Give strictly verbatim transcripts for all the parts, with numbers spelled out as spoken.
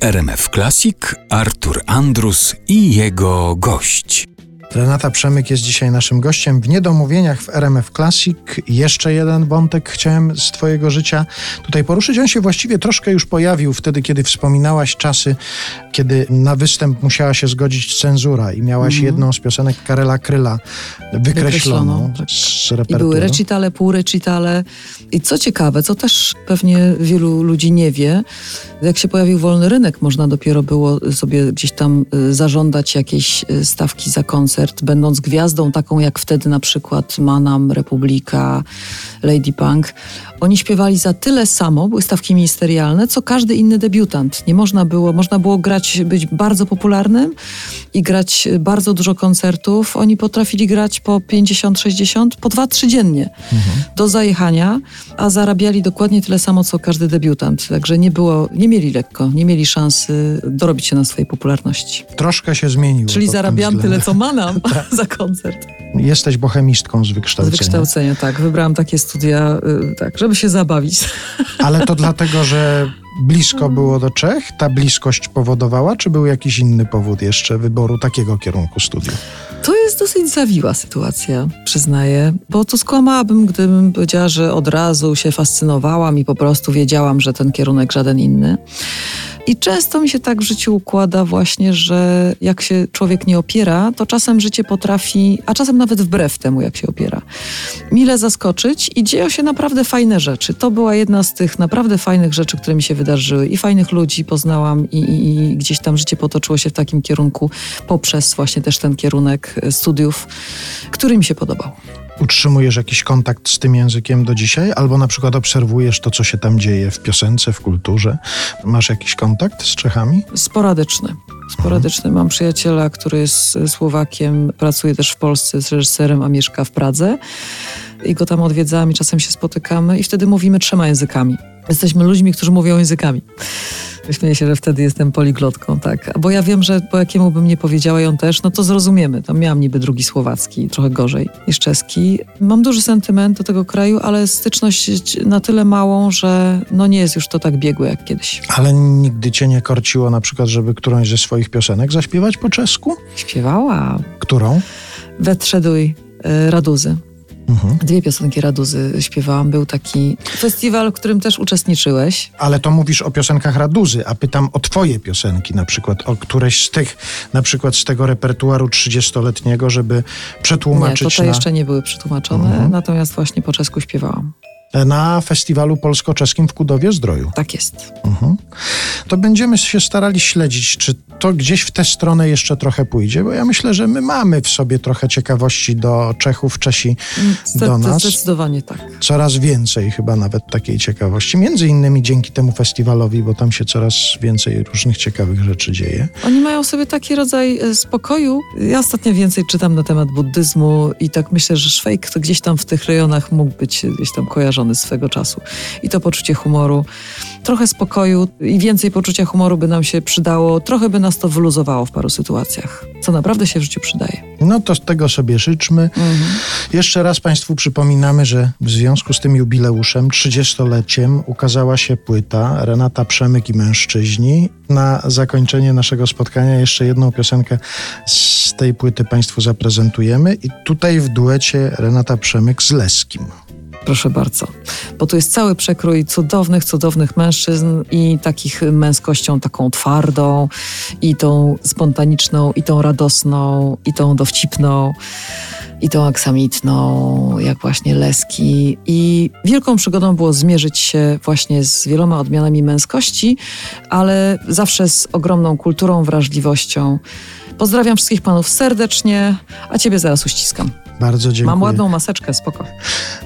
R M F Classic, Artur Andrus i jego gość. Renata Przemyk jest dzisiaj naszym gościem w Niedomówieniach w R M F Classic. Jeszcze jeden wątek chciałem z twojego życia tutaj poruszyć. On się właściwie troszkę już pojawił wtedy, kiedy wspominałaś czasy, kiedy na występ musiała się zgodzić cenzura i miałaś mhm. jedną z piosenek Karela Kryla wykreśloną z repertuaru. I były recitale, półrecitale. I co ciekawe, co też pewnie wielu ludzi nie wie, jak się pojawił wolny rynek, można dopiero było sobie gdzieś tam zażądać jakieś stawki za koncert, będąc gwiazdą taką jak wtedy na przykład Manam, Republika, Lady Punk. Oni śpiewali za tyle samo, były stawki ministerialne, co każdy inny debiutant. Nie można było, można było grać, być bardzo popularnym i grać bardzo dużo koncertów. Oni potrafili grać po pięćdziesiąt, sześćdziesiąt, po dwa, trzy dziennie mhm. do zajechania, a zarabiali dokładnie tyle samo, co każdy debiutant. Także nie było, nie mieli lekko, nie mieli szansy dorobić się na swojej popularności. Troszkę się zmieniło. Czyli zarabiam tyle, co Manam. Tak. Za koncert. Jesteś bohemistką z wykształcenia. Z wykształcenia, tak. Wybrałam takie studia, yy, tak, żeby się zabawić. Ale to dlatego, że blisko było do Czech? Ta bliskość powodowała? Czy był jakiś inny powód jeszcze wyboru takiego kierunku studiów? To jest dosyć zawiła sytuacja, przyznaję, bo to skłamałabym, gdybym powiedziała, że od razu się fascynowałam i po prostu wiedziałam, że ten kierunek żaden inny. I często mi się tak w życiu układa właśnie, że jak się człowiek nie opiera, to czasem życie potrafi, a czasem nawet wbrew temu, jak się opiera, mile zaskoczyć i dzieją się naprawdę fajne rzeczy. To była jedna z tych naprawdę fajnych rzeczy, które mi się wydarzyły. I fajnych ludzi poznałam i, i, i gdzieś tam życie potoczyło się w takim kierunku poprzez właśnie też ten kierunek studiów, który mi się podobał. Utrzymujesz jakiś kontakt z tym językiem do dzisiaj? Albo na przykład obserwujesz to, co się tam dzieje w piosence, w kulturze? Masz jakiś kontakt z Czechami? Sporadyczny. Sporadyczny. Mhm. Mam przyjaciela, który jest Słowakiem, pracuje też w Polsce z reżyserem, a mieszka w Pradze. I go tam odwiedzam i czasem się spotykamy i wtedy mówimy trzema językami. Jesteśmy ludźmi, którzy mówią językami. Śmieję się, że wtedy jestem poliglotką, tak. Bo ja wiem, że po jakiemu bym nie powiedziała ją też, no to zrozumiemy. Tam miałam niby drugi słowacki, trochę gorzej niż czeski. Mam duży sentyment do tego kraju, ale styczność na tyle małą, że no nie jest już to tak biegłe jak kiedyś. Ale nigdy cię nie korciło na przykład, żeby którąś ze swoich piosenek zaśpiewać po czesku? Śpiewałam. Którą? Wetrzeduj Raduzy. Dwie piosenki Raduzy śpiewałam. Był taki festiwal, w którym też uczestniczyłeś. Ale to mówisz o piosenkach Raduzy, a pytam o twoje piosenki na przykład, o któreś z tych, na przykład z tego repertuaru trzydziestoletniego, żeby przetłumaczyć. Nie, to te na... jeszcze nie były przetłumaczone, mhm. natomiast właśnie po czesku śpiewałam. Na festiwalu polsko-czeskim w Kudowie Zdroju. Tak jest. Mhm. To będziemy się starali śledzić, czy to gdzieś w tę stronę jeszcze trochę pójdzie, bo ja myślę, że my mamy w sobie trochę ciekawości do Czechów, Czesi Zde- do nas. Zdecydowanie tak. Coraz więcej chyba nawet takiej ciekawości, między innymi dzięki temu festiwalowi, bo tam się coraz więcej różnych ciekawych rzeczy dzieje. Oni mają sobie taki rodzaj spokoju. Ja ostatnio więcej czytam na temat buddyzmu i tak myślę, że Szwejk to gdzieś tam w tych rejonach mógł być gdzieś tam kojarzony swego czasu. I to poczucie humoru, trochę spokoju i więcej poczucia humoru by nam się przydało, trochę by nas to wyluzowało w paru sytuacjach, co naprawdę się w życiu przydaje. No to tego sobie życzmy. Mhm. Jeszcze raz Państwu przypominamy, że w związku z tym jubileuszem, trzydziestoleciem ukazała się płyta Renata Przemyk i mężczyźni. Na zakończenie naszego spotkania jeszcze jedną piosenkę z tej płyty Państwu zaprezentujemy i tutaj w duecie Renata Przemyk z Leskim. Proszę bardzo, bo tu jest cały przekrój cudownych, cudownych mężczyzn i takich męskością taką twardą i tą spontaniczną, i tą radosną, i tą dowcipną, i tą aksamitną, jak właśnie Leski. I wielką przygodą było zmierzyć się właśnie z wieloma odmianami męskości, ale zawsze z ogromną kulturą, wrażliwością. Pozdrawiam wszystkich panów serdecznie, a ciebie zaraz uściskam. Bardzo dziękuję. Mam ładną maseczkę, spoko.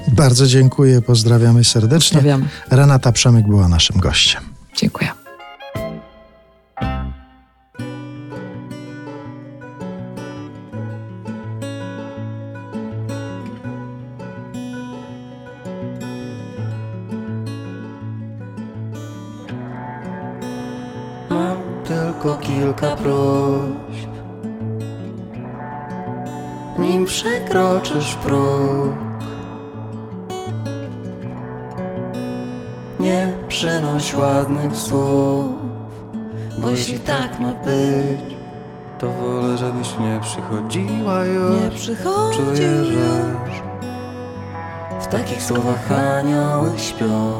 Bardzo dziękuję, pozdrawiamy serdecznie. Pozdrawiamy. Renata Przemyk była naszym gościem. Dziękuję. Mam tylko kilka próśb. Nim przekroczysz próg, nie przynoś ładnych słów, Bo jeśli tak ma być, to wolę, żebyś nie przychodziła już. Nie przychodzi. Czuję, że w takich słowach anioły śpią,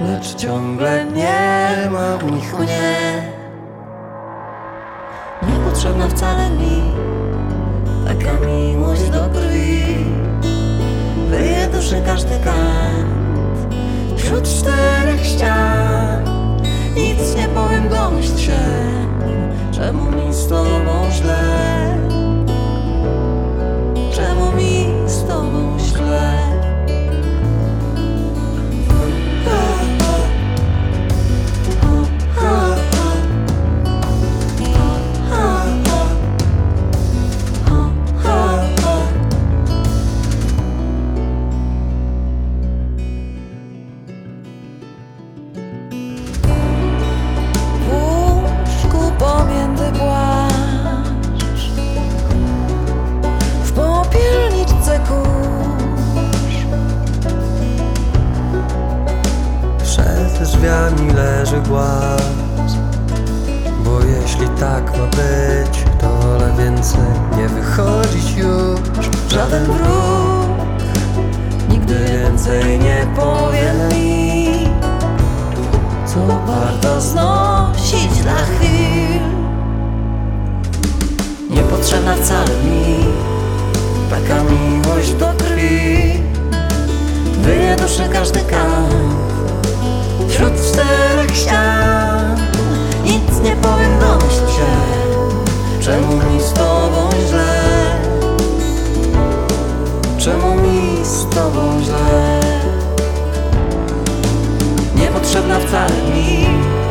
lecz ciągle nie ma w nich mnie. Niepotrzebna wcale mi taka miłość do krwi. Wyje duszy każdy kant wśród czterech ścian. Nic nie powiem, domyśl się, czemu mi z tobą źle. Czemu mi z tobą źle. Drzwiami leży głaz, bo jeśli tak ma być, to wolę więcej nie wychodzić już. Żaden wróg nigdy więcej nie powie mi, co warto znosić dla chwil. Niepotrzebna wcale mi taka miłość do krwi. Wyje duszy każdy kant wśród czterech ścian. Nic nie powiem, domyśl się, czemu mi z tobą źle. Czemu mi z tobą źle. Niepotrzebna wcale mi